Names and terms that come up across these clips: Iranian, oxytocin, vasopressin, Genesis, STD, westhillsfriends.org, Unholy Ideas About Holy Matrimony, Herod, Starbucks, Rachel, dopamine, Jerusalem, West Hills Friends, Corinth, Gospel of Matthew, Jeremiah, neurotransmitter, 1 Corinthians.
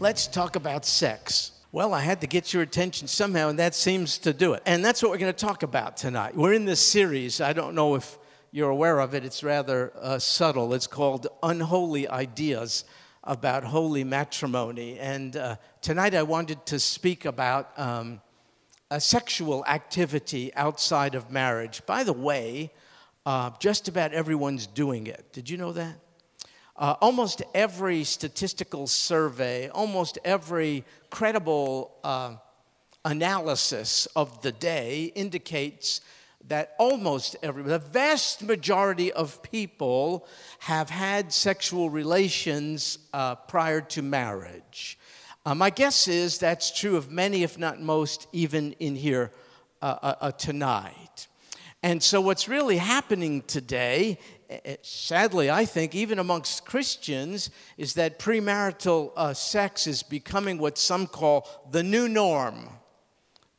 Let's talk about sex. Well, I had to get your attention somehow, and that seems to do it. And that's what we're going to talk about tonight. We're in this series. I don't know if you're aware of it. It's rather subtle. It's called Unholy Ideas About Holy Matrimony. And tonight I wanted to speak about a sexual activity outside of marriage. By the way, just about everyone's doing it. Did you know that? Almost every statistical survey, almost every credible analysis of the day indicates that almost the vast majority of people have had sexual relations prior to marriage. My guess is that's true of many, if not most, even in here tonight. And so what's really happening today, sadly, I think, even amongst Christians, is that premarital sex is becoming what some call the new norm.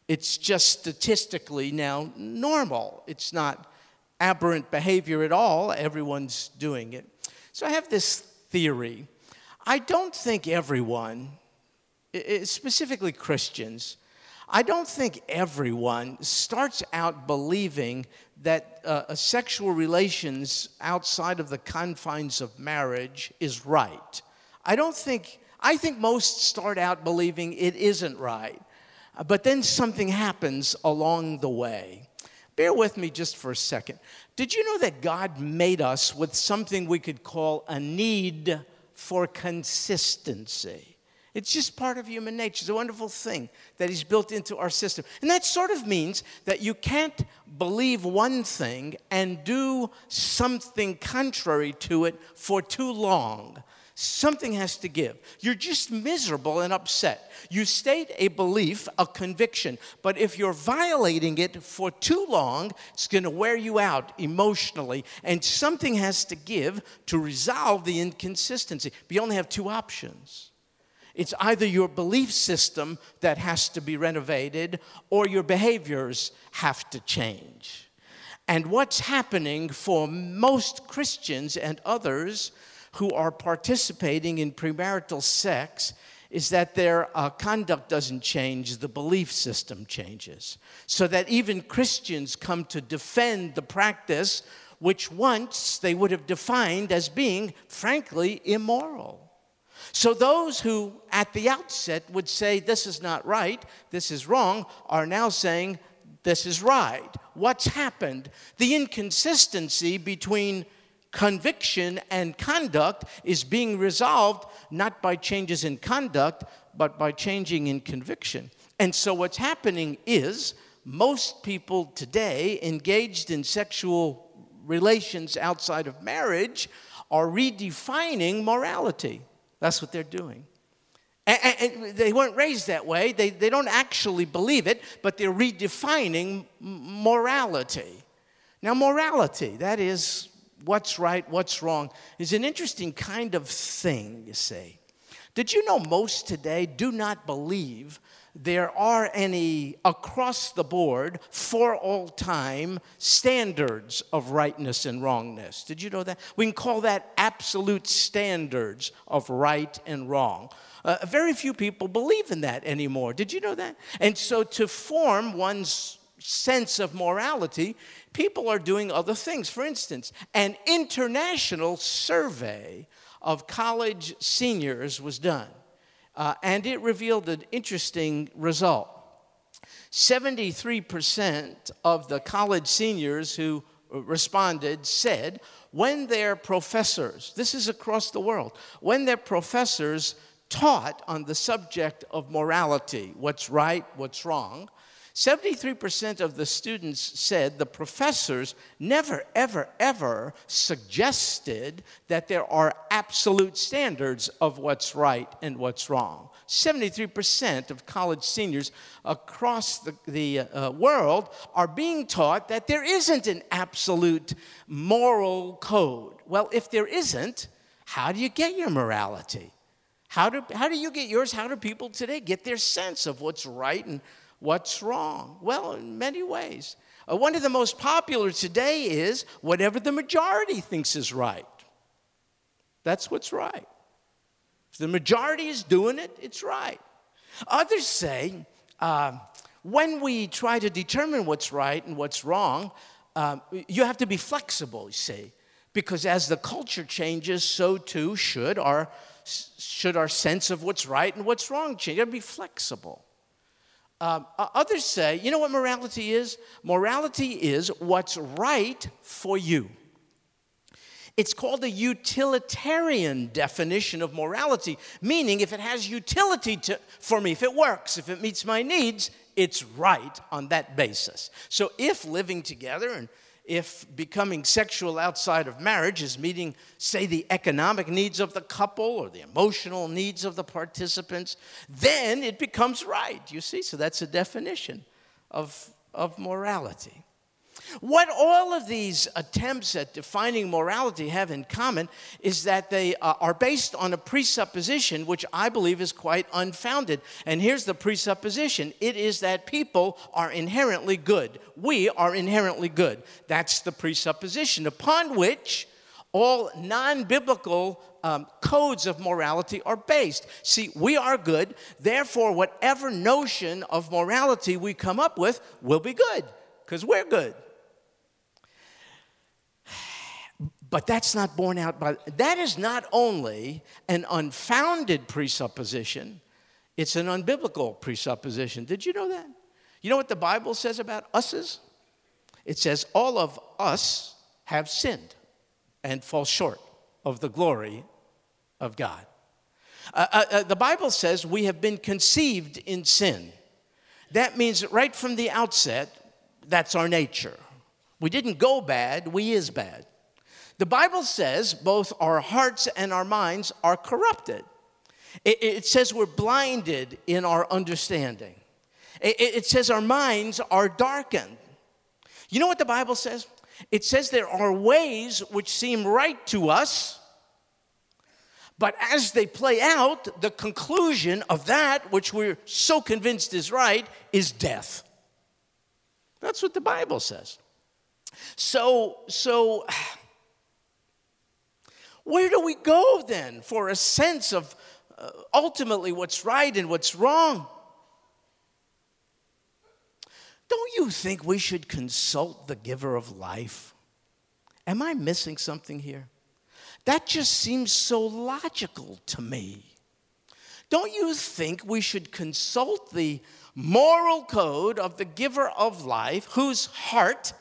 It's just statistically now normal. It's not aberrant behavior at all. Everyone's doing it. So I have this theory. I don't think everyone, specifically Christians, I don't think everyone starts out believing that sexual relations outside of the confines of marriage is right. I think most start out believing it isn't right. But then something happens along the way. Bear with me just for a second. Did you know that God made us with something we could call a need for consistency? It's just part of human nature. It's a wonderful thing that he's built into our system. And that sort of means that you can't believe one thing and do something contrary to it for too long. Something has to give. You're just miserable and upset. You state a belief, a conviction, but if you're violating it for too long, it's going to wear you out emotionally, and something has to give to resolve the inconsistency. But you only have two options. It's either your belief system that has to be renovated or your behaviors have to change. And what's happening for most Christians and others who are participating in premarital sex is that their conduct doesn't change, the belief system changes. So that even Christians come to defend the practice which once they would have defined as being, frankly, immoral. So those who at the outset would say, this is not right, this is wrong, are now saying, this is right. What's happened? The inconsistency between conviction and conduct is being resolved not by changes in conduct, but by changing in conviction. And so what's happening is most people today engaged in sexual relations outside of marriage are redefining morality. That's what they're doing. And they weren't raised that way. They don't actually believe it, but they're redefining morality. Now, morality, that is what's right, what's wrong, is an interesting kind of thing, you see. Did you know most today do not believe there are any across-the-board, for all time, standards of rightness and wrongness? Did you know that? We can call that absolute standards of right and wrong. Very few people believe in that anymore. Did you know that? And so to form one's sense of morality, people are doing other things. For instance, an international survey of college seniors was done. And it revealed an interesting result. 73% of the college seniors who responded said when their professors, this is across the world, when their professors taught on the subject of morality, what's right, what's wrong, 73% of the students said the professors never, ever, ever suggested that there are absolute standards of what's right and what's wrong. 73% of college seniors across the world are being taught that there isn't an absolute moral code. Well, if there isn't, how do you get your morality? How do you get yours? How do people today get their sense of what's right and what's wrong? Well, in many ways. One of the most popular today is whatever the majority thinks is right. That's what's right. If the majority is doing it, it's right. Others say, when we try to determine what's right and what's wrong, you have to be flexible, you see, because as the culture changes, so too should our sense of what's right and what's wrong change. You have to be flexible. Others say, you know what morality is? Morality is what's right for you. It's called a utilitarian definition of morality, meaning if it has utility for me, if it works, if it meets my needs, it's right on that basis. So if living together and if becoming sexual outside of marriage is meeting, say, the economic needs of the couple or the emotional needs of the participants, then it becomes right, you see? So that's a definition of morality. What all of these attempts at defining morality have in common is that they are based on a presupposition which I believe is quite unfounded. And here's the presupposition. It is that people are inherently good. We are inherently good. That's the presupposition upon which all non-biblical codes of morality are based. See, we are good. Therefore, whatever notion of morality we come up with will be good because we're good. But that's not borne out by, that is not only an unfounded presupposition, it's an unbiblical presupposition. Did you know that? You know what the Bible says about uses? It says all of us have sinned and fall short of the glory of God. The Bible says we have been conceived in sin. That means right from the outset, that's our nature. We didn't go bad, we is bad. The Bible says both our hearts and our minds are corrupted. It says we're blinded in our understanding. It says our minds are darkened. You know what the Bible says? It says there are ways which seem right to us, but as they play out, the conclusion of that which we're so convinced is right is death. That's what the Bible says. So where do we go then for a sense of ultimately what's right and what's wrong? Don't you think we should consult the giver of life? Am I missing something here? That just seems so logical to me. Don't you think we should consult the moral code of the giver of life, whose heart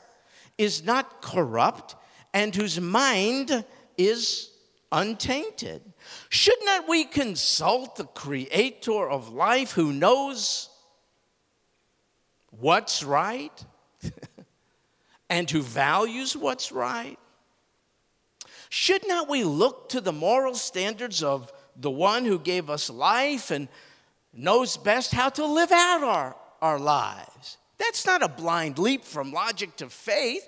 is not corrupt and whose mind is untainted? Should not we consult the creator of life who knows what's right and who values what's right? Should not we look to the moral standards of the one who gave us life and knows best how to live out our lives? That's not a blind leap from logic to faith.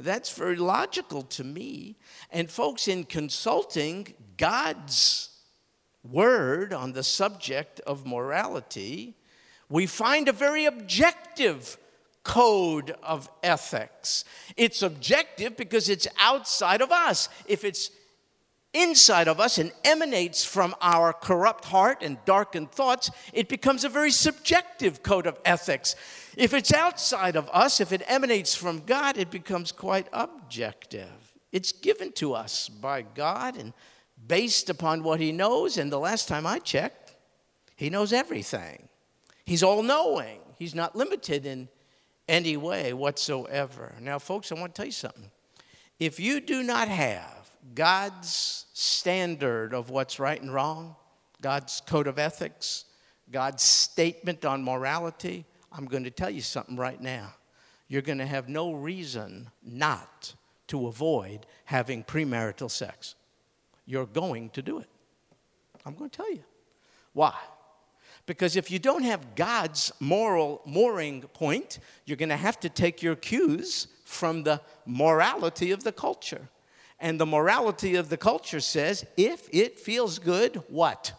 That's very logical to me. And folks, in consulting God's word on the subject of morality, we find a very objective code of ethics. It's objective because it's outside of us. If it's inside of us and emanates from our corrupt heart and darkened thoughts, it becomes a very subjective code of ethics. If it's outside of us, if it emanates from God, it becomes quite objective. It's given to us by God and based upon what He knows. And the last time I checked, He knows everything. He's all-knowing. He's not limited in any way whatsoever. Now, folks, I want to tell you something. If you do not have God's standard of what's right and wrong, God's code of ethics, God's statement on morality, I'm going to tell you something right now. You're going to have no reason not to avoid having premarital sex. You're going to do it. I'm going to tell you. Why? Because if you don't have God's moral mooring point, you're going to have to take your cues from the morality of the culture. And the morality of the culture says, if it feels good, what?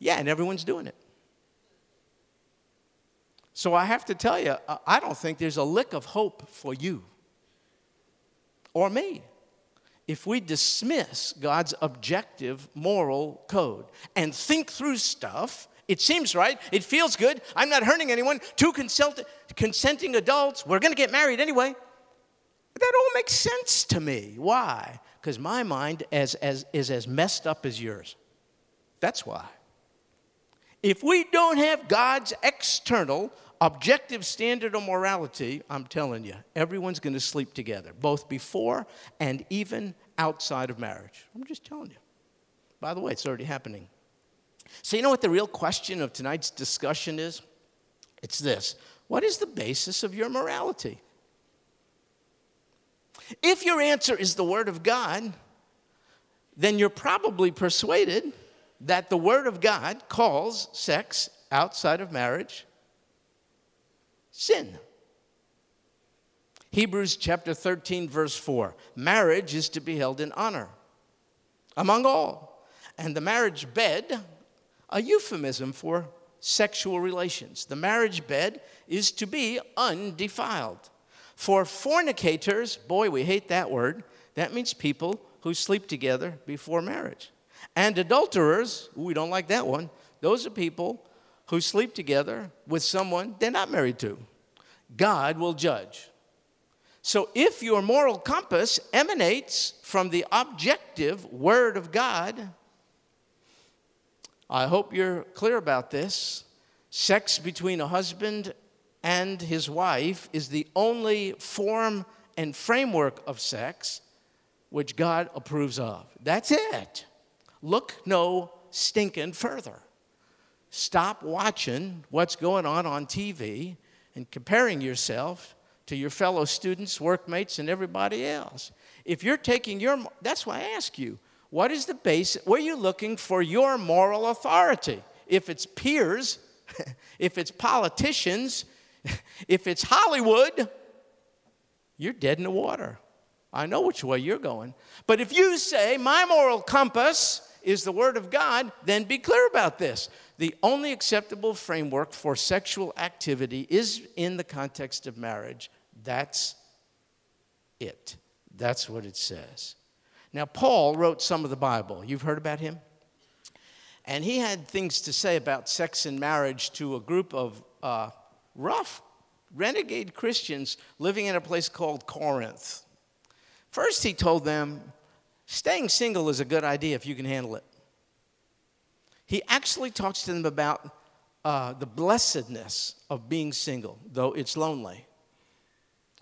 Yeah, and everyone's doing it. So I have to tell you, I don't think there's a lick of hope for you or me if we dismiss God's objective moral code and think through stuff, it seems right, it feels good, I'm not hurting anyone, two consenting adults, we're going to get married anyway. That all makes sense to me. Why? Because my mind is as messed up as yours. That's why. If we don't have God's external objective standard of morality, I'm telling you, everyone's going to sleep together, both before and even outside of marriage. I'm just telling you. By the way, it's already happening. So you know what the real question of tonight's discussion is? It's this. What is the basis of your morality? If your answer is the Word of God, then you're probably persuaded that the Word of God calls sex outside of marriage sin. Hebrews chapter 13, verse 4. Marriage is to be held in honor among all, and the marriage bed, a euphemism for sexual relations. The marriage bed is to be undefiled. For fornicators, boy, we hate that word. That means people who sleep together before marriage. And adulterers, we don't like that one. Those are people who sleep together with someone they're not married to. God will judge. So if your moral compass emanates from the objective Word of God, I hope you're clear about this. Sex between a husband and his wife is the only form and framework of sex which God approves of. That's it. Look no stinking further. Stop watching what's going on TV and comparing yourself to your fellow students, workmates, and everybody else. If you're taking your, that's why I ask you, what is the base? Where are you looking for your moral authority? If it's peers, if it's politicians, if it's Hollywood, you're dead in the water. I know which way you're going. But if you say, my moral compass is the Word of God, then be clear about this. The only acceptable framework for sexual activity is in the context of marriage. That's it. That's what it says. Now, Paul wrote some of the Bible. You've heard about him? And he had things to say about sex and marriage to a group of rough, renegade Christians living in a place called Corinth. First, he told them, staying single is a good idea if you can handle it. He actually talks to them about the blessedness of being single, though it's lonely.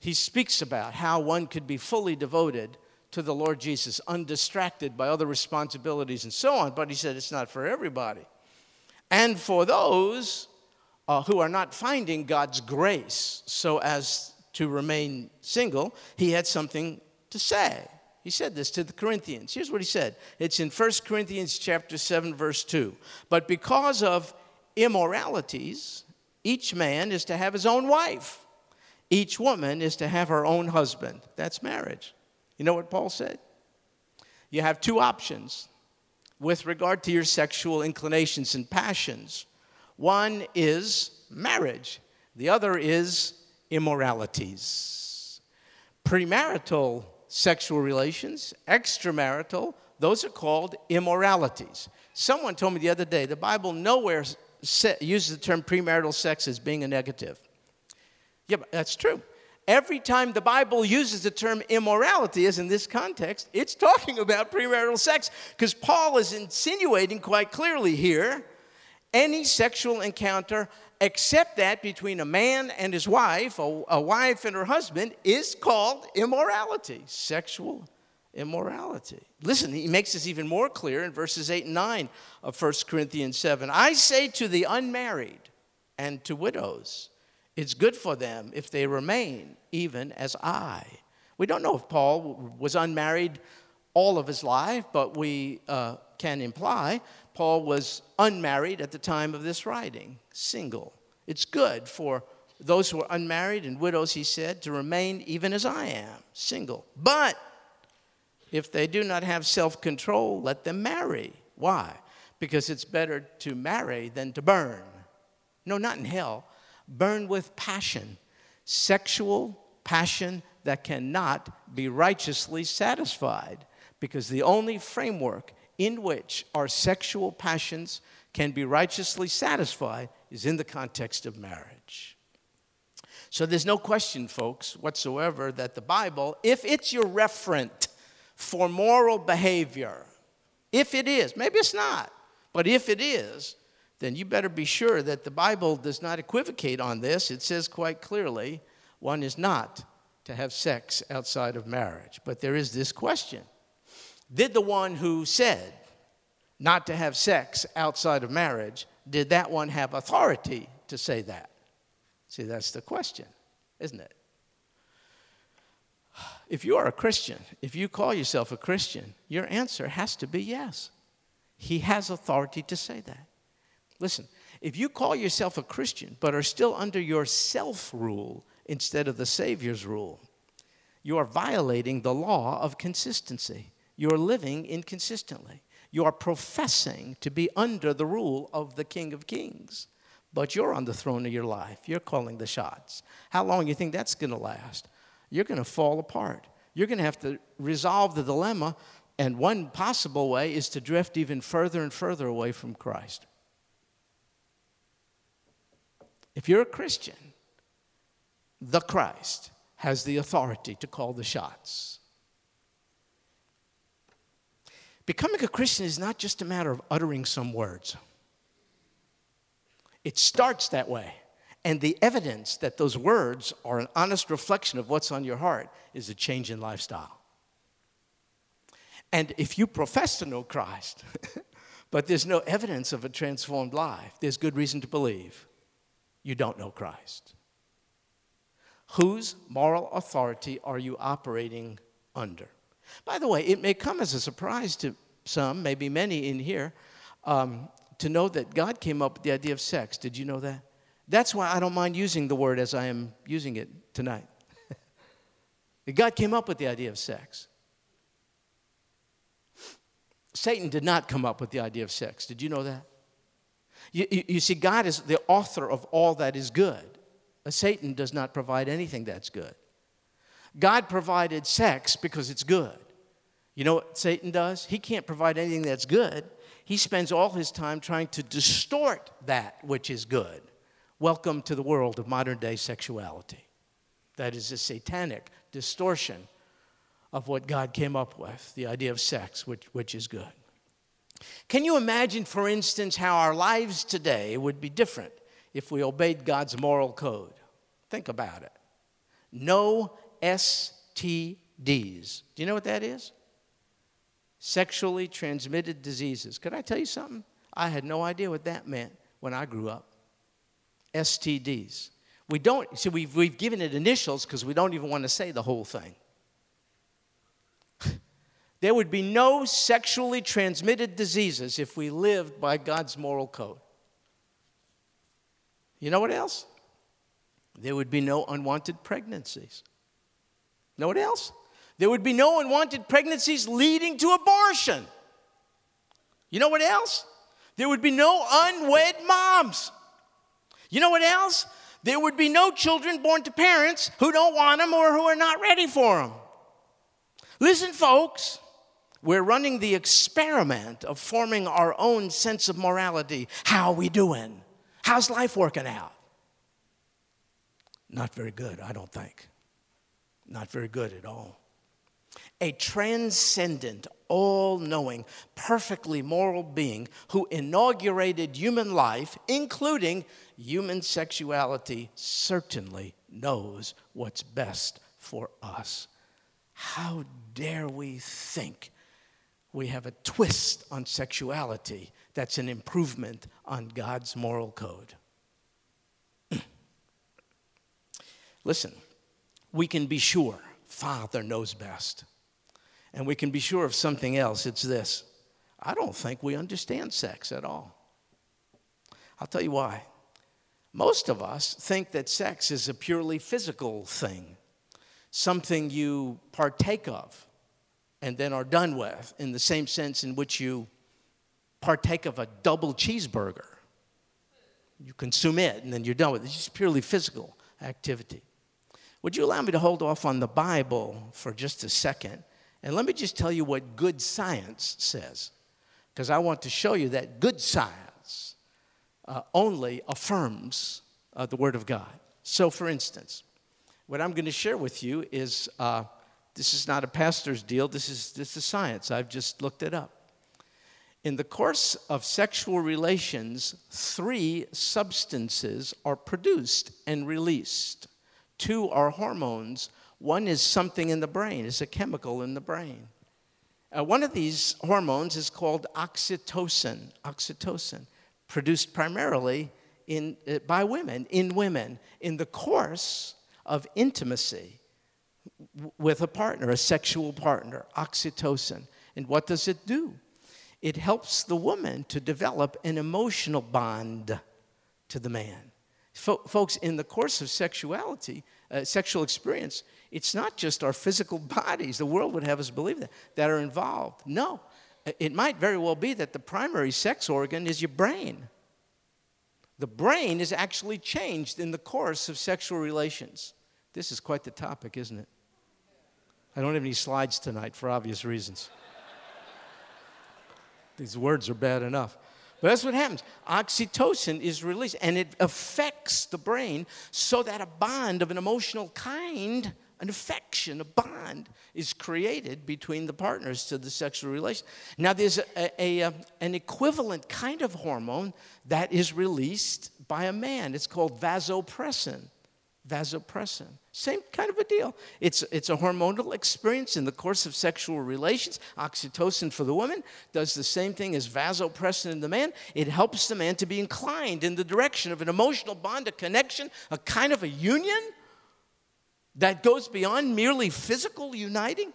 He speaks about how one could be fully devoted to the Lord Jesus, undistracted by other responsibilities and so on. But he said it's not for everybody. And for those who are not finding God's grace so as to remain single, he had something to say. He said this to the Corinthians. Here's what he said. It's in 1 Corinthians chapter 7, verse 2. But because of immoralities, each man is to have his own wife. Each woman is to have her own husband. That's marriage. You know what Paul said? You have two options with regard to your sexual inclinations and passions. One is marriage. The other is immoralities. Premarital sexual relations, extramarital, those are called immoralities. Someone told me the other day, the Bible nowhere uses the term premarital sex as being a negative. Yeah, but that's true. Every time the Bible uses the term immorality, as in this context, it's talking about premarital sex, because Paul is insinuating quite clearly here, any sexual encounter except that between a man and his wife, a wife and her husband, is called immorality, sexual immorality. Listen, he makes this even more clear in verses 8 and 9 of 1 Corinthians 7. I say to the unmarried and to widows, it's good for them if they remain, even as I. We don't know if Paul was unmarried all of his life, but we can imply Paul was unmarried at the time of this writing, single. It's good for those who are unmarried and widows, he said, to remain even as I am, single. But if they do not have self-control, let them marry. Why? Because it's better to marry than to burn. No, not in hell. Burn with passion, sexual passion that cannot be righteously satisfied. because the only framework in which our sexual passions can be righteously satisfied is in the context of marriage. So there's no question, folks, whatsoever, that the Bible, if it's your referent for moral behavior, if it is, maybe it's not, but if it is, then you better be sure that the Bible does not equivocate on this. It says quite clearly, one is not to have sex outside of marriage. But there is this question. Did the one who said not to have sex outside of marriage, did that one have authority to say that? See, that's the question, isn't it? If you are a Christian, if you call yourself a Christian, your answer has to be yes. He has authority to say that. Listen, if you call yourself a Christian but are still under your self-rule instead of the Savior's rule, you are violating the law of consistency. You are living inconsistently. You are professing to be under the rule of the King of Kings, but you're on the throne of your life. You're calling the shots. How long do you think that's going to last? You're going to fall apart. You're going to have to resolve the dilemma, and one possible way is to drift even further and further away from Christ. If you're a Christian, the Christ has the authority to call the shots. Becoming a Christian is not just a matter of uttering some words. It starts that way. And the evidence that those words are an honest reflection of what's on your heart is a change in lifestyle. And if you profess to know Christ, but there's no evidence of a transformed life, there's good reason to believe you don't know Christ. Whose moral authority are you operating under? By the way, it may come as a surprise to some, maybe many in here, to know that God came up with the idea of sex. Did you know that? That's why I don't mind using the word as I am using it tonight. God came up with the idea of sex. Satan did not come up with the idea of sex. Did you know that? You see, God is the author of all that is good. Satan does not provide anything that's good. God provided sex because it's good. You know what Satan does? He can't provide anything that's good. He spends all his time trying to distort that which is good. Welcome to the world of modern-day sexuality. That is a satanic distortion of what God came up with, the idea of sex, which is good. Can you imagine, for instance, how our lives today would be different if we obeyed God's moral code? Think about it. No STDs. Do you know what that is? Sexually transmitted diseases. Could I tell you something? I had no idea what that meant when I grew up. STDs. We don't, see, we've given it initials because we don't even want to say the whole thing. There would be no sexually transmitted diseases if we lived by God's moral code. You know what else? There would be no unwanted pregnancies. Know what else? There would be no unwanted pregnancies leading to abortion. You know what else? There would be no unwed moms. You know what else? There would be no children born to parents who don't want them or who are not ready for them. Listen, folks. We're running the experiment of forming our own sense of morality. How are we doing? How's life working out? Not very good, I don't think. Not very good at all. A transcendent, all-knowing, perfectly moral being who inaugurated human life, including human sexuality, certainly knows what's best for us. How dare we think we have a twist on sexuality that's an improvement on God's moral code. Listen, we can be sure Father knows best. And we can be sure of something else. It's this. I don't think we understand sex at all. I'll tell you why. Most of us think that sex is a purely physical thing, something you partake of and then are done with, in the same sense in which you partake of a double cheeseburger. You consume it, and then you're done with it. It's just purely physical activity. Would you allow me to hold off on the Bible for just a second And let me just tell you what good science says, because I want to show you that good science only affirms the Word of God. So, for instance, what I'm going to share with you is, this is not a pastor's deal, this is science. I've just looked it up. In the course of sexual relations, 3 substances are produced and released. 2 are hormones. 1 is something in the brain. It's a chemical in the brain. One of these hormones is called oxytocin. Oxytocin, produced primarily by women, in women, in the course of intimacy with a partner, a sexual partner, oxytocin. And what does it do? It helps the woman to develop an emotional bond to the man. Folks, in the course of sexuality, sexual experience, it's not just our physical bodies, the world would have us believe that are involved. No, it might very well be that the primary sex organ is your brain. The brain is actually changed in the course of sexual relations. This is quite the topic, isn't it? I don't have any slides tonight for obvious reasons. These words are bad enough. But that's what happens. Oxytocin is released, and it affects the brain so that a bond of an emotional kind, an affection, a bond, is created between the partners to the sexual relation. Now, there's an equivalent kind of hormone that is released by a man. It's called vasopressin. Vasopressin. Same kind of a deal. It's a hormonal experience in the course of sexual relations. Oxytocin for the woman does the same thing as vasopressin in the man. It helps the man to be inclined in the direction of an emotional bond, a connection, a kind of a union that goes beyond merely physical uniting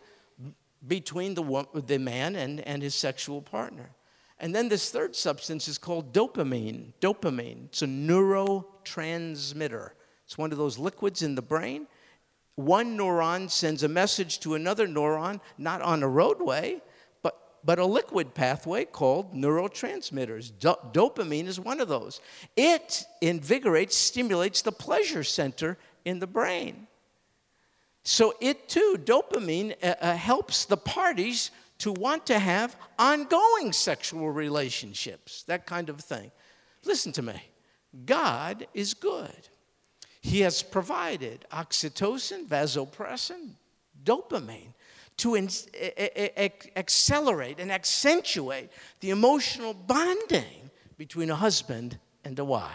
between the man and his sexual partner. And then this third substance is called dopamine. Dopamine. It's a neurotransmitter. It's one of those liquids in the brain. One neuron sends a message to another neuron, not on a roadway, but a liquid pathway called neurotransmitters. Dopamine is one of those. It invigorates, stimulates the pleasure center in the brain. So it too, dopamine, helps the parties to want to have ongoing sexual relationships, that kind of thing. Listen to me. God is good. He has provided oxytocin, vasopressin, dopamine to accelerate and accentuate the emotional bonding between a husband and a wife.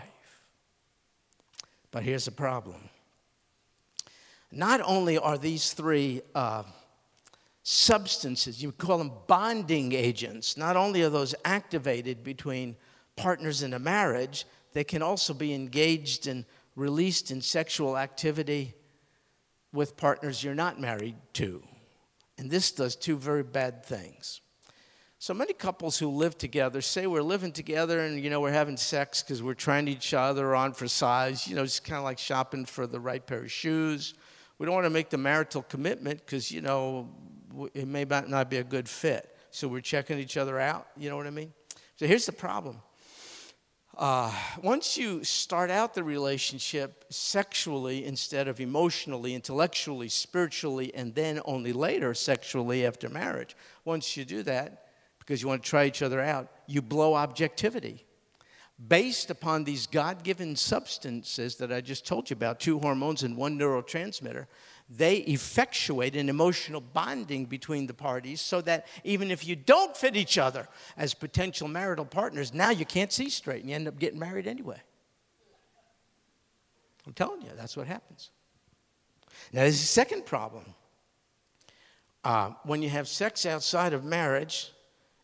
But here's the problem. Not only are these 3 substances, you call them bonding agents, not only are those activated between partners in a marriage, they can also be engaged in released in sexual activity with partners you're not married to. And this does 2 very bad things. So many couples who live together say we're living together and, we're having sex because we're trying each other on for size. It's kind of like shopping for the right pair of shoes. We don't want to make the marital commitment because, it may not be a good fit. So we're checking each other out. You know what I mean? So here's the problem. Once you start out the relationship sexually instead of emotionally, intellectually, spiritually, and then only later sexually after marriage, once you do that, because you want to try each other out, you blow objectivity. Based upon these God-given substances that I just told you about, 2 hormones and 1 neurotransmitter, they effectuate an emotional bonding between the parties so that even if you don't fit each other as potential marital partners, now you can't see straight and you end up getting married anyway. I'm telling you, that's what happens. Now, there's a second problem. When you have sex outside of marriage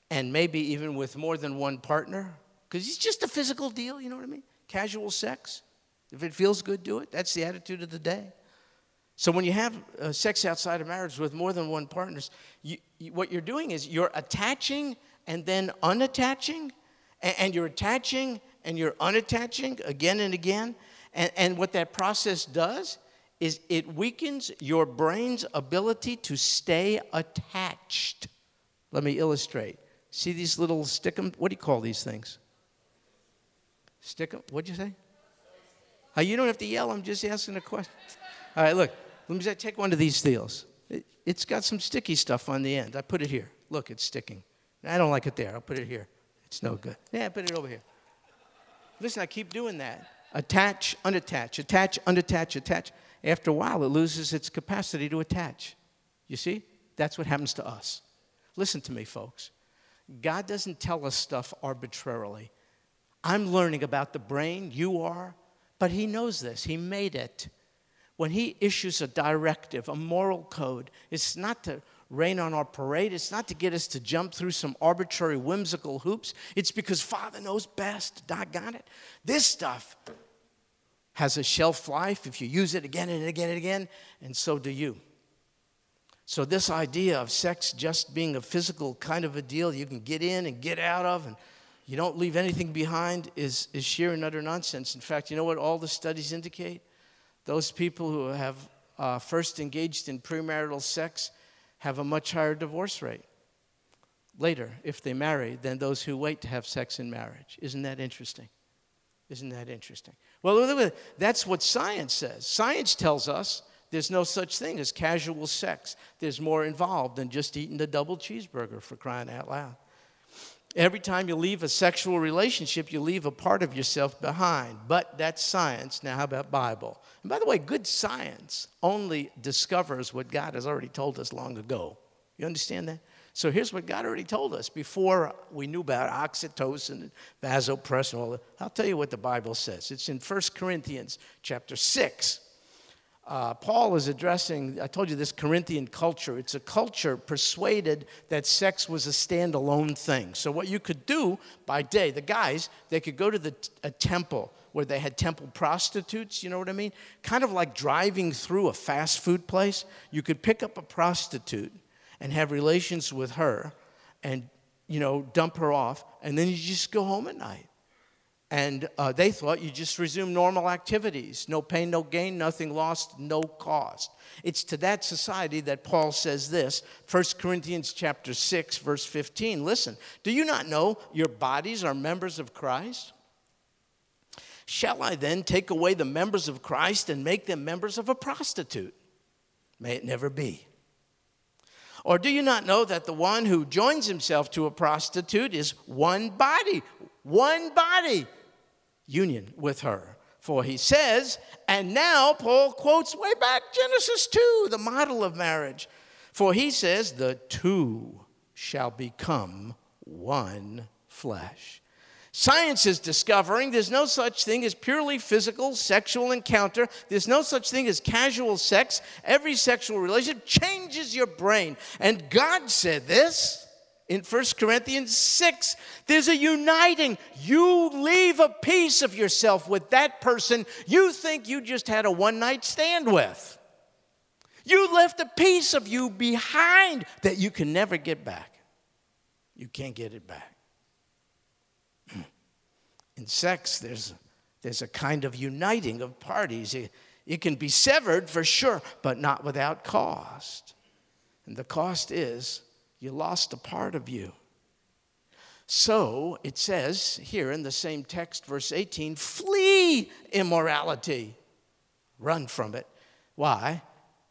and maybe even with more than one partner, because it's just a physical deal, you know what I mean? Casual sex. If it feels good, do it. That's the attitude of the day. So when you have sex outside of marriage with more than one partner, what you're doing is you're attaching and then unattaching, and you're attaching and you're unattaching again and again. And what that process does is it weakens your brain's ability to stay attached. Let me illustrate. See these little stickum? What do you call these things? Stickum? What'd you say? You don't have to yell. I'm just asking a question. All right, look. Let me take one of these deals. It's got some sticky stuff on the end. I put it here. Look, it's sticking. I don't like it there. I'll put it here. It's no good. Yeah, put it over here. Listen, I keep doing that. Attach, unattach, attach, unattach, attach. After a while, it loses its capacity to attach. You see? That's what happens to us. Listen to me, folks. God doesn't tell us stuff arbitrarily. I'm learning about the brain. You are. But he knows this. He made it. When he issues a directive, a moral code, it's not to rain on our parade. It's not to get us to jump through some arbitrary, whimsical hoops. It's because Father knows best. Doggone it. This stuff has a shelf life if you use it again and again and again, and so do you. So this idea of sex just being a physical kind of a deal you can get in and get out of and you don't leave anything behind is sheer and utter nonsense. In fact, you know what all the studies indicate? Those people who have first engaged in premarital sex have a much higher divorce rate later if they marry than those who wait to have sex in marriage. Isn't that interesting? Isn't that interesting? Well, that's what science says. Science tells us there's no such thing as casual sex. There's more involved than just eating a double cheeseburger, for crying out loud. Every time you leave a sexual relationship, you leave a part of yourself behind. But that's science. Now, how about Bible? And by the way, good science only discovers what God has already told us long ago. You understand that? So here's what God already told us before we knew about oxytocin and vasopressin and all that. I'll tell you what the Bible says. It's in 1 Corinthians chapter 6. Paul is addressing, I told you, this Corinthian culture. It's a culture persuaded that sex was a standalone thing. So what you could do by day, the guys, they could go to a temple where they had temple prostitutes, you know what I mean? Kind of like driving through a fast food place. You could pick up a prostitute and have relations with her and, you know, dump her off, and then you just go home at night. And they thought you just resume normal activities. No pain, no gain, nothing lost, no cost. It's to that society that Paul says this, 1 Corinthians chapter 6, verse 15. Listen, do you not know your bodies are members of Christ? Shall I then take away the members of Christ and make them members of a prostitute? May it never be. Or do you not know that the one who joins himself to a prostitute is one body union with her? For he says, and now Paul quotes way back Genesis 2, the model of marriage. For he says, the two shall become one flesh. Science is discovering there's no such thing as purely physical sexual encounter. There's no such thing as casual sex. Every sexual relationship changes your brain. And God said this in 1 Corinthians 6. There's a uniting. You leave a piece of yourself with that person you think you just had a one-night stand with. You left a piece of you behind that you can never get back. You can't get it back. In sex, there's a kind of uniting of parties. It can be severed for sure, but not without cost. And the cost is you lost a part of you. So it says here in the same text, verse 18, flee immorality. Run from it. Why?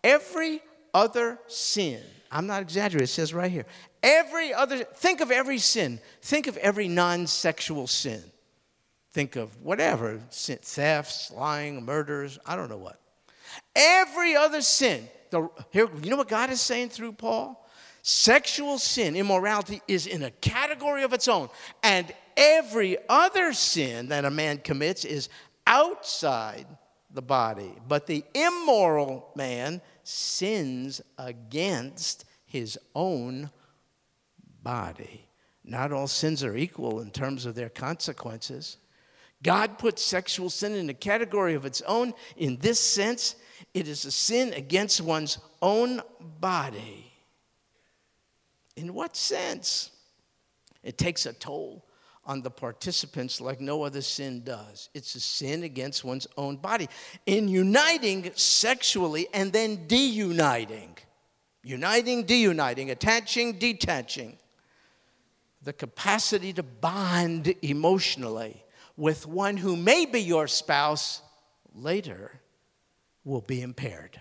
Every other sin. I'm not exaggerating. It says right here. Think of every sin. Think of every non-sexual sin. Think of whatever, thefts, lying, murders, I don't know what. Every other sin. You know what God is saying through Paul? Sexual sin, immorality, is in a category of its own. And every other sin that a man commits is outside the body. But the immoral man sins against his own body. Not all sins are equal in terms of their consequences. God puts sexual sin in a category of its own. In this sense, it is a sin against one's own body. In what sense? It takes a toll on the participants like no other sin does. It's a sin against one's own body. In uniting sexually and then deuniting. Uniting, deuniting, attaching, detaching. The capacity to bond emotionally with one who may be your spouse later will be impaired.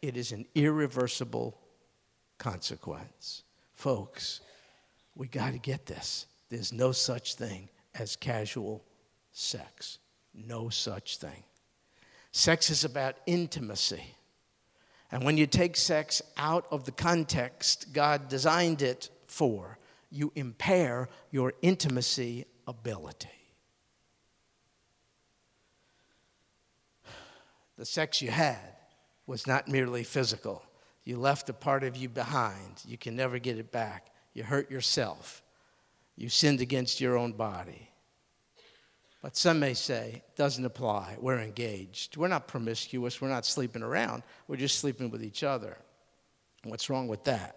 It is an irreversible consequence. Folks, we got to get this. There's no such thing as casual sex. No such thing. Sex is about intimacy. And when you take sex out of the context God designed it for, you impair your intimacy ability. The sex you had was not merely physical. You left a part of you behind. You can never get it back. You hurt yourself. You sinned against your own body. But some may say, it doesn't apply. We're engaged. We're not promiscuous. We're not sleeping around. We're just sleeping with each other. What's wrong with that?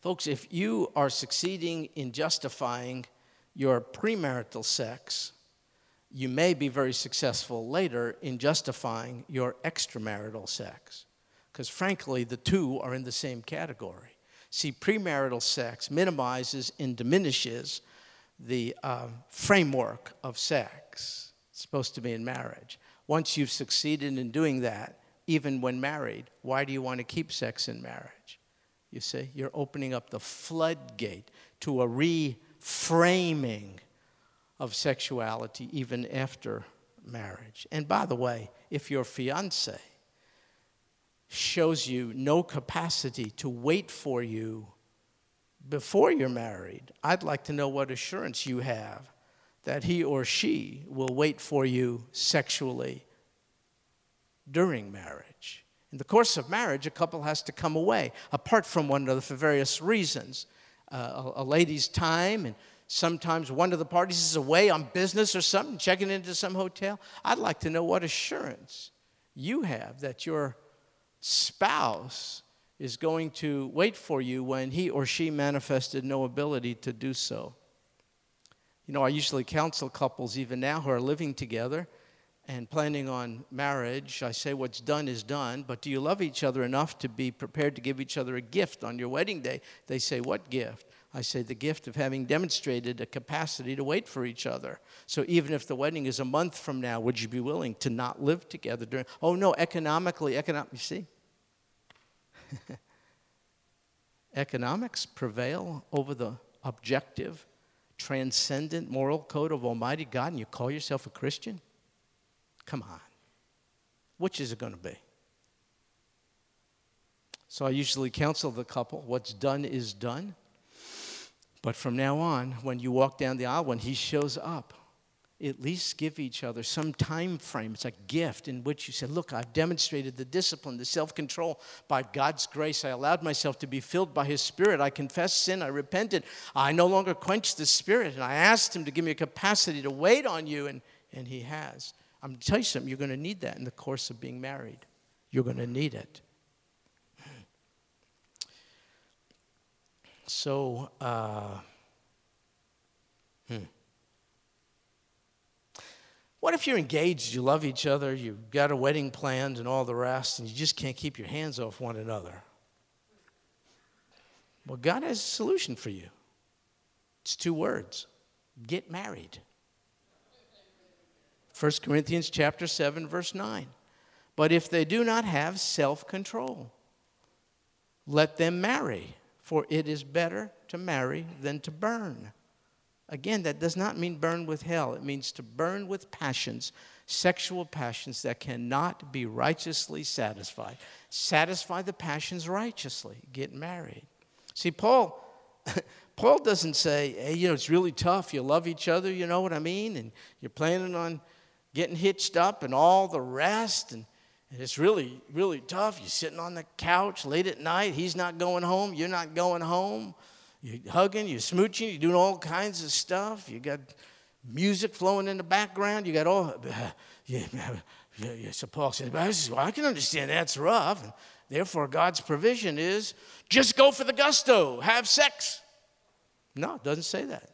Folks, if you are succeeding in justifying your premarital sex, you may be very successful later in justifying your extramarital sex. Because frankly, the two are in the same category. See, premarital sex minimizes and diminishes the framework of sex. It's supposed to be in marriage. Once you've succeeded in doing that, even when married, why do you want to keep sex in marriage? You see, you're opening up the floodgate to a reframing of sexuality even after marriage. And by the way, if your fiancé shows you no capacity to wait for you before you're married, I'd like to know what assurance you have that he or she will wait for you sexually during marriage. In the course of marriage, a couple has to come away apart from one another for various reasons. A lady's time, and sometimes one of the parties is away on business or something, checking into some hotel. I'd like to know what assurance you have that your spouse is going to wait for you when he or she manifested no ability to do so. You know, I usually counsel couples even now who are living together and planning on marriage. I say what's done is done, but do you love each other enough to be prepared to give each other a gift on your wedding day? They say, what gift? I say, the gift of having demonstrated a capacity to wait for each other. So even if the wedding is a month from now, would you be willing to not live together during? Oh, no, economically, you see? Economics prevail over the objective, transcendent moral code of Almighty God, and you call yourself a Christian? Come on. Which is it going to be? So I usually counsel the couple, what's done is done. But from now on, when you walk down the aisle, when he shows up, at least give each other some time frame. It's a gift in which you say, look, I've demonstrated the discipline, the self-control. By God's grace, I allowed myself to be filled by his Spirit. I confessed sin. I repented. I no longer quenched the Spirit. And I asked him to give me a capacity to wait on you. And he has. I'm going to tell you something. You're going to need that in the course of being married. You're going to need it. So, what if you're engaged, you love each other, you've got a wedding planned and all the rest, and you just can't keep your hands off one another? Well, God has a solution for you. It's two words. Get married. 1 Corinthians chapter 7, verse 9. But if they do not have self-control, let them marry. For it is better to marry than to burn. Again, that does not mean burn with hell. It means to burn with passions, sexual passions that cannot be righteously satisfied. Satisfy the passions righteously. Get married. See, Paul doesn't say, hey, you know, it's really tough. You love each other, you know what I mean? And you're planning on getting hitched up and all the rest. And it's really, really tough. You're sitting on the couch late at night. He's not going home. You're not going home. You're hugging. You're smooching. You're doing all kinds of stuff. You got music flowing in the background. You got all. So Paul says, well, I can understand that's rough. And therefore, God's provision is just go for the gusto. Have sex. No, it doesn't say that. It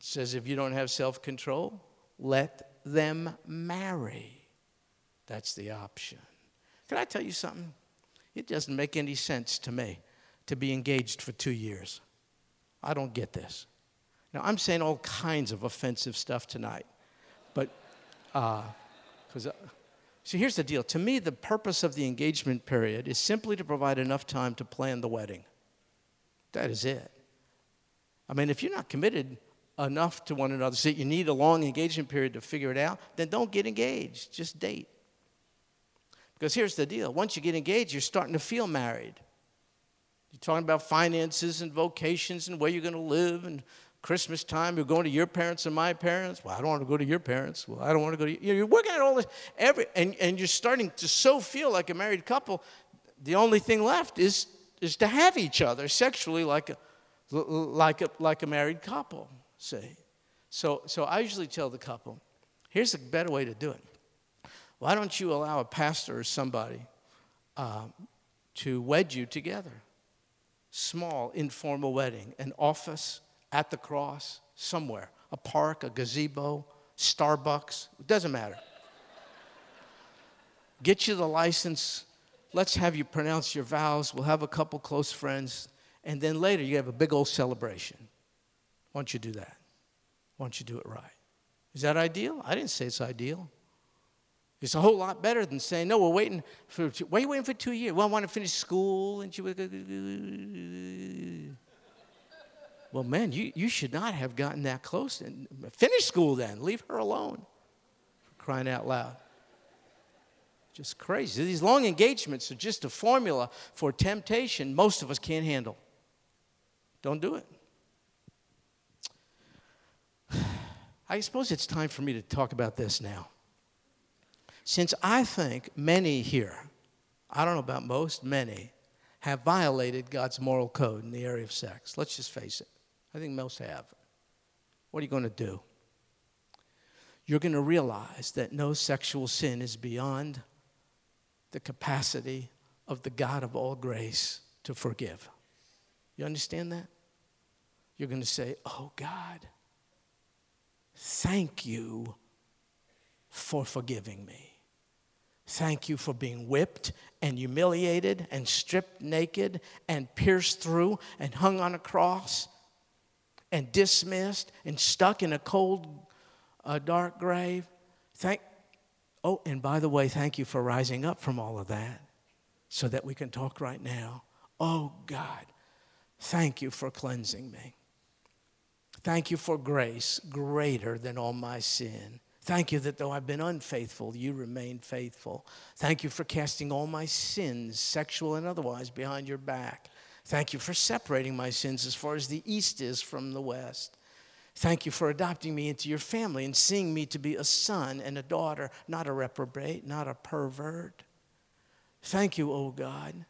says if you don't have self-control, let them marry. That's the option. Can I tell you something? It doesn't make any sense to me to be engaged for 2 years. I don't get this. Now, I'm saying all kinds of offensive stuff tonight, but So here's the deal. To me, the purpose of the engagement period is simply to provide enough time to plan the wedding. That is it. I mean, if you're not committed enough to one another, so you need a long engagement period to figure it out, then don't get engaged. Just date. Because here's the deal. Once you get engaged, you're starting to feel married. You're talking about finances and vocations and where you're going to live and Christmas time. You're going to your parents and my parents. Well, I don't want to go to your parents. Well, I don't want to go to you. You're working at all this. And you're starting to so feel like a married couple. The only thing left is to have each other sexually like a married couple. See, so I usually tell the couple, here's a better way to do it. Why don't you allow a pastor or somebody to wed you together? Small, informal wedding, an office, at the cross, somewhere, a park, a gazebo, Starbucks, it doesn't matter. Get you the license. Let's have you pronounce your vows. We'll have a couple close friends. And then later, you have a big old celebration. Why don't you do that? Why don't you do it right? Is that ideal? I didn't say it's ideal. It's a whole lot better than saying, no, we're waiting for, why are you waiting for 2 years? Well, I want to finish school. And she, well, man, you should not have gotten that close. And finish school then. Leave her alone. For crying out loud. Just crazy. These long engagements are just a formula for temptation most of us can't handle. Don't do it. I suppose it's time for me to talk about this now. Since I think many here, I don't know about most, many, have violated God's moral code in the area of sex. Let's just face it. I think most have. What are you going to do? You're going to realize that no sexual sin is beyond the capacity of the God of all grace to forgive. You understand that? You're going to say, oh, God, thank you for forgiving me. Thank you for being whipped and humiliated and stripped naked and pierced through and hung on a cross and dismissed and stuck in a cold, dark grave. Oh, and by the way, thank you for rising up from all of that so that we can talk right now. Oh, God, thank you for cleansing me. Thank you for grace greater than all my sin. Thank you that though I've been unfaithful, you remain faithful. Thank you for casting all my sins, sexual and otherwise, behind your back. Thank you for separating my sins as far as the east is from the west. Thank you for adopting me into your family and seeing me to be a son and a daughter, not a reprobate, not a pervert. Thank you, oh God,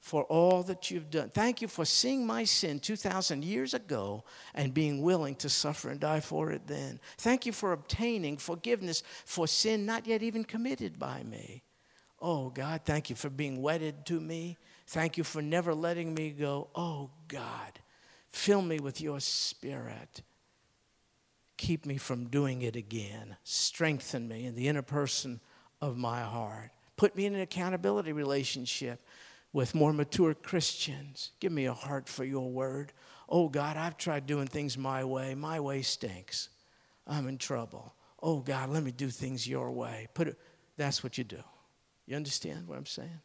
for all that you've done. Thank you for seeing my sin 2,000 years ago and being willing to suffer and die for it then. Thank you for obtaining forgiveness for sin not yet even committed by me. Oh, God, thank you for being wedded to me. Thank you for never letting me go. Oh, God, fill me with your Spirit. Keep me from doing it again. Strengthen me in the inner person of my heart. Put me in an accountability relationship with more mature Christians. Give me a heart for your word. Oh, God, I've tried doing things my way. My way stinks. I'm in trouble. Oh, God, let me do things your way. That's what you do. You understand what I'm saying?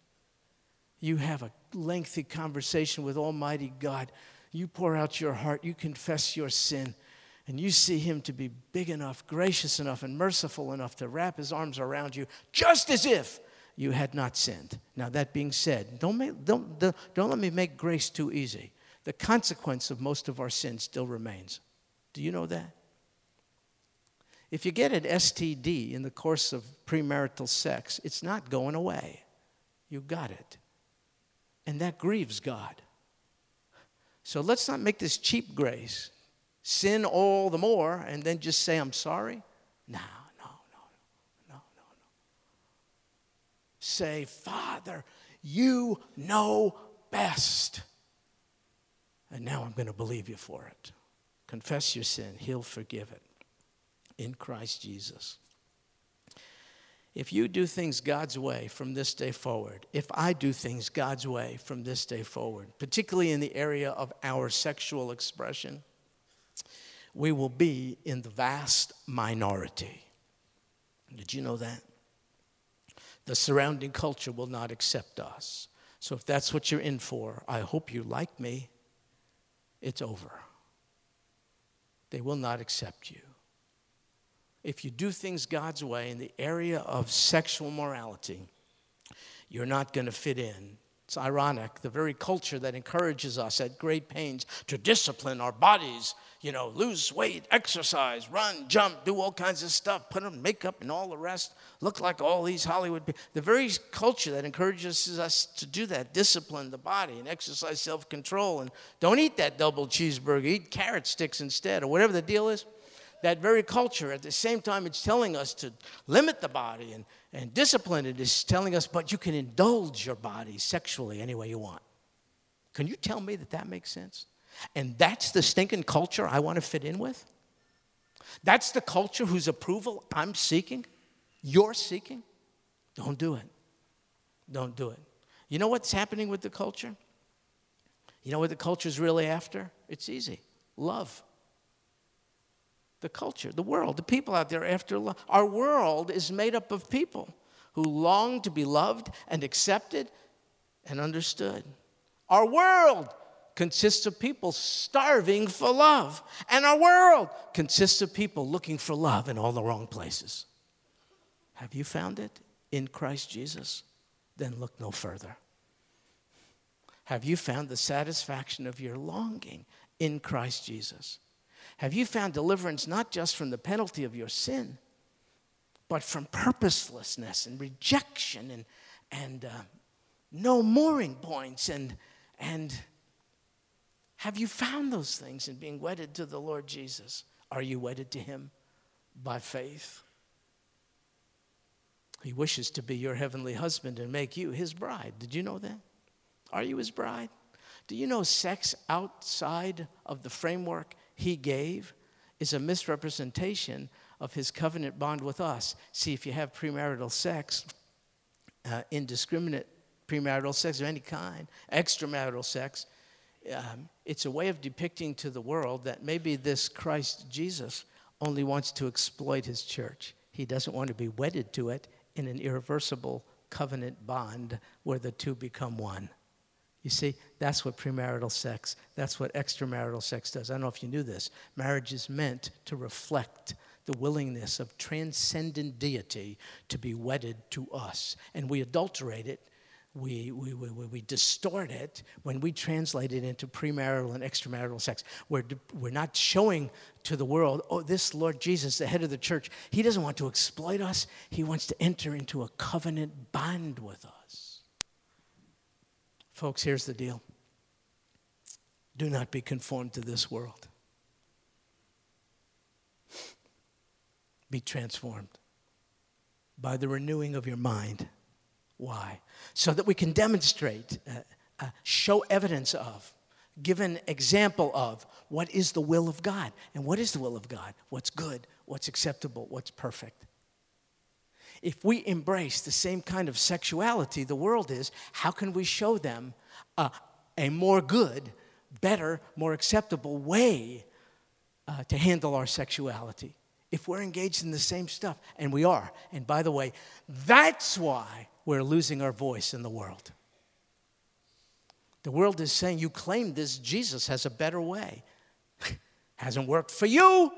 You have a lengthy conversation with Almighty God. You pour out your heart. You confess your sin. And you see him to be big enough, gracious enough, and merciful enough to wrap his arms around you just as if you had not sinned. Now, that being said, don't let me make grace too easy. The consequence of most of our sin still remains. Do you know that? If you get an STD in the course of premarital sex, it's not going away. You got it. And that grieves God. So let's not make this cheap grace. Sin all the more and then just say, I'm sorry? No. Say, Father, you know best. And now I'm going to believe you for it. Confess your sin. He'll forgive it in Christ Jesus. If you do things God's way from this day forward, if I do things God's way from this day forward, particularly in the area of our sexual expression, we will be in the vast minority. Did you know that? The surrounding culture will not accept us. So if that's what you're in for, I hope you like me, it's over. They will not accept you. If you do things God's way in the area of sexual morality, you're not going to fit in. It's ironic. The very culture that encourages us at great pains to discipline our bodies, lose weight, exercise, run, jump, do all kinds of stuff, put on makeup and all the rest, look like all these Hollywood people. The very culture that encourages us to do that, discipline the body and exercise self-control and don't eat that double cheeseburger, eat carrot sticks instead or whatever the deal is. That very culture, at the same time it's telling us to limit the body and discipline it, is telling us, but you can indulge your body sexually any way you want. Can you tell me that makes sense? And that's the stinking culture I want to fit in with? That's the culture whose approval I'm seeking? You're seeking? Don't do it. Don't do it. You know what's happening with the culture? You know what the culture's really after? It's easy. Love. The culture, the world, the people out there after love. Our world is made up of people who long to be loved and accepted and understood. Our world consists of people starving for love. And our world consists of people looking for love in all the wrong places. Have you found it in Christ Jesus? Then look no further. Have you found the satisfaction of your longing in Christ Jesus? Have you found deliverance not just from the penalty of your sin, but from purposelessness and rejection and no mooring points? And have you found those things in being wedded to the Lord Jesus? Are you wedded to him by faith? He wishes to be your heavenly husband and make you his bride. Did you know that? Are you his bride? Do you know sex outside of the framework he gave is a misrepresentation of his covenant bond with us? See, if you have premarital sex, indiscriminate premarital sex of any kind, extramarital sex, it's a way of depicting to the world that maybe this Christ Jesus only wants to exploit his church. He doesn't want to be wedded to it in an irreversible covenant bond where the two become one. You see, that's what premarital sex, that's what extramarital sex does. I don't know if you knew this. Marriage is meant to reflect the willingness of transcendent deity to be wedded to us. And we adulterate it, we distort it when we translate it into premarital and extramarital sex. We're not showing to the world, oh, this Lord Jesus, the head of the church, he doesn't want to exploit us. He wants to enter into a covenant bond with us. Folks, here's the deal. Do not be conformed to this world. Be transformed by the renewing of your mind. Why? So that we can demonstrate, show evidence of, give an example of what is the will of God. And what is the will of God? What's good, what's acceptable, what's perfect. If we embrace the same kind of sexuality the world is, how can we show them a more good, better, more acceptable way to handle our sexuality? If we're engaged in the same stuff, and we are, and by the way, that's why we're losing our voice in the world. The world is saying, you claim this Jesus has a better way. Hasn't worked for you.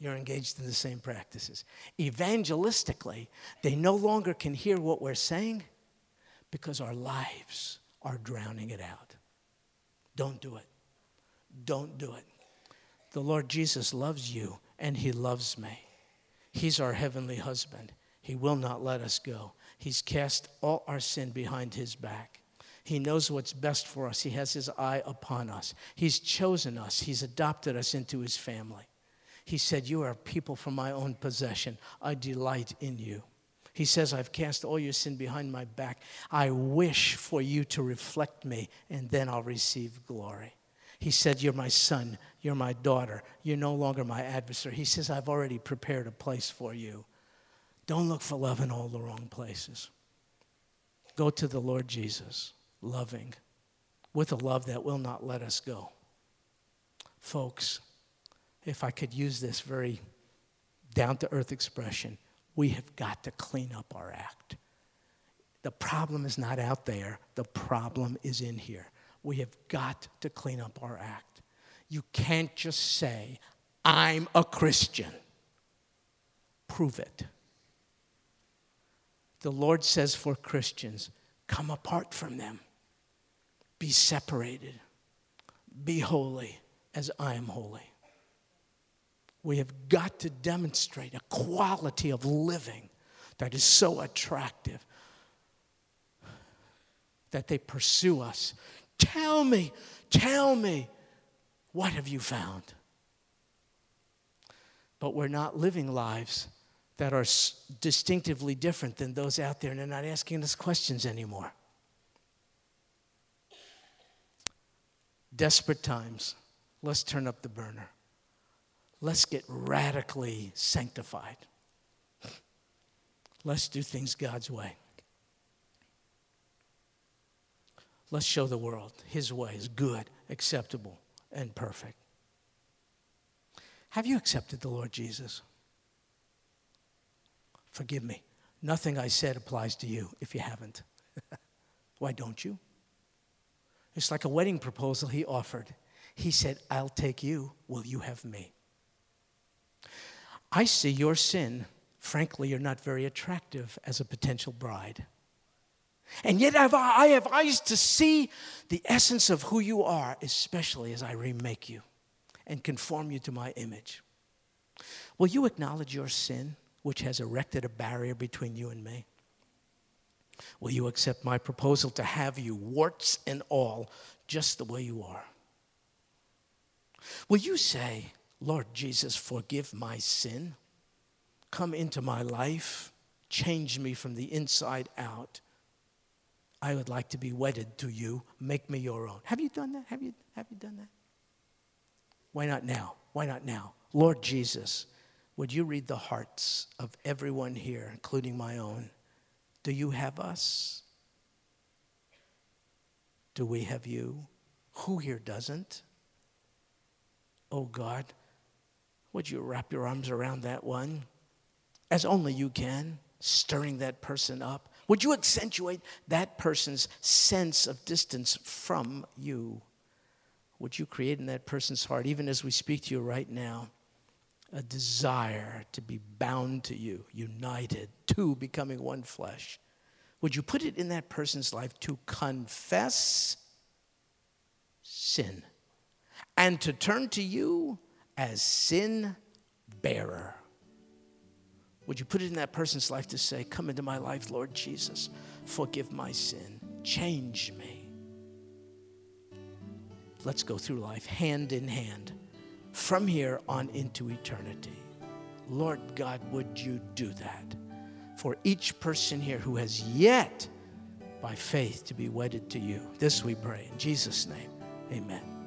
You're engaged in the same practices. Evangelistically, they no longer can hear what we're saying because our lives are drowning it out. Don't do it. Don't do it. The Lord Jesus loves you, and he loves me. He's our heavenly husband. He will not let us go. He's cast all our sin behind his back. He knows what's best for us. He has his eye upon us. He's chosen us. He's adopted us into his family. He said, you are people for my own possession. I delight in you. He says, I've cast all your sin behind my back. I wish for you to reflect me, and then I'll receive glory. He said, you're my son. You're my daughter. You're no longer my adversary. He says, I've already prepared a place for you. Don't look for love in all the wrong places. Go to the Lord Jesus, loving, with a love that will not let us go. Folks, if I could use this very down-to-earth expression, We have got to clean up our act. The problem is not out there. The problem is in here. We have got to clean up our act. You can't just say, I'm a Christian. Prove it. The Lord says for Christians, come apart from them. Be separated. Be holy as I am holy. We have got to demonstrate a quality of living that is so attractive that they pursue us. Tell me, what have you found? But we're not living lives that are distinctively different than those out there, and they're not asking us questions anymore. Desperate times. Let's turn up the burner. Let's get radically sanctified. Let's do things God's way. Let's show the world His way is good, acceptable, and perfect. Have you accepted the Lord Jesus? Forgive me. Nothing I said applies to you if you haven't. Why don't you? It's like a wedding proposal he offered. He said, I'll take you. Will you have me? I see your sin. Frankly, you're not very attractive as a potential bride. And yet I have eyes to see the essence of who you are, especially as I remake you and conform you to my image. Will you acknowledge your sin, which has erected a barrier between you and me? Will you accept my proposal to have you, warts and all, just the way you are? Will you say, Lord Jesus, forgive my sin. Come into my life. Change me from the inside out. I would like to be wedded to you. Make me your own. Have you done that? Have you done that? Why not now? Why not now? Lord Jesus, would you read the hearts of everyone here, including my own? Do you have us? Do we have you? Who here doesn't? Oh God, would you wrap your arms around that one as only you can, stirring that person up? Would you accentuate that person's sense of distance from you? Would you create in that person's heart, even as we speak to you right now, a desire to be bound to you, united, two becoming one flesh? Would you put it in that person's life to confess sin and to turn to you as sin bearer? Would you put it in that person's life to say, come into my life, Lord Jesus, forgive my sin, change me? Let's go through life hand in hand from here on into eternity. Lord God, would you do that for each person here who has yet by faith to be wedded to you? This we pray in Jesus' name, amen.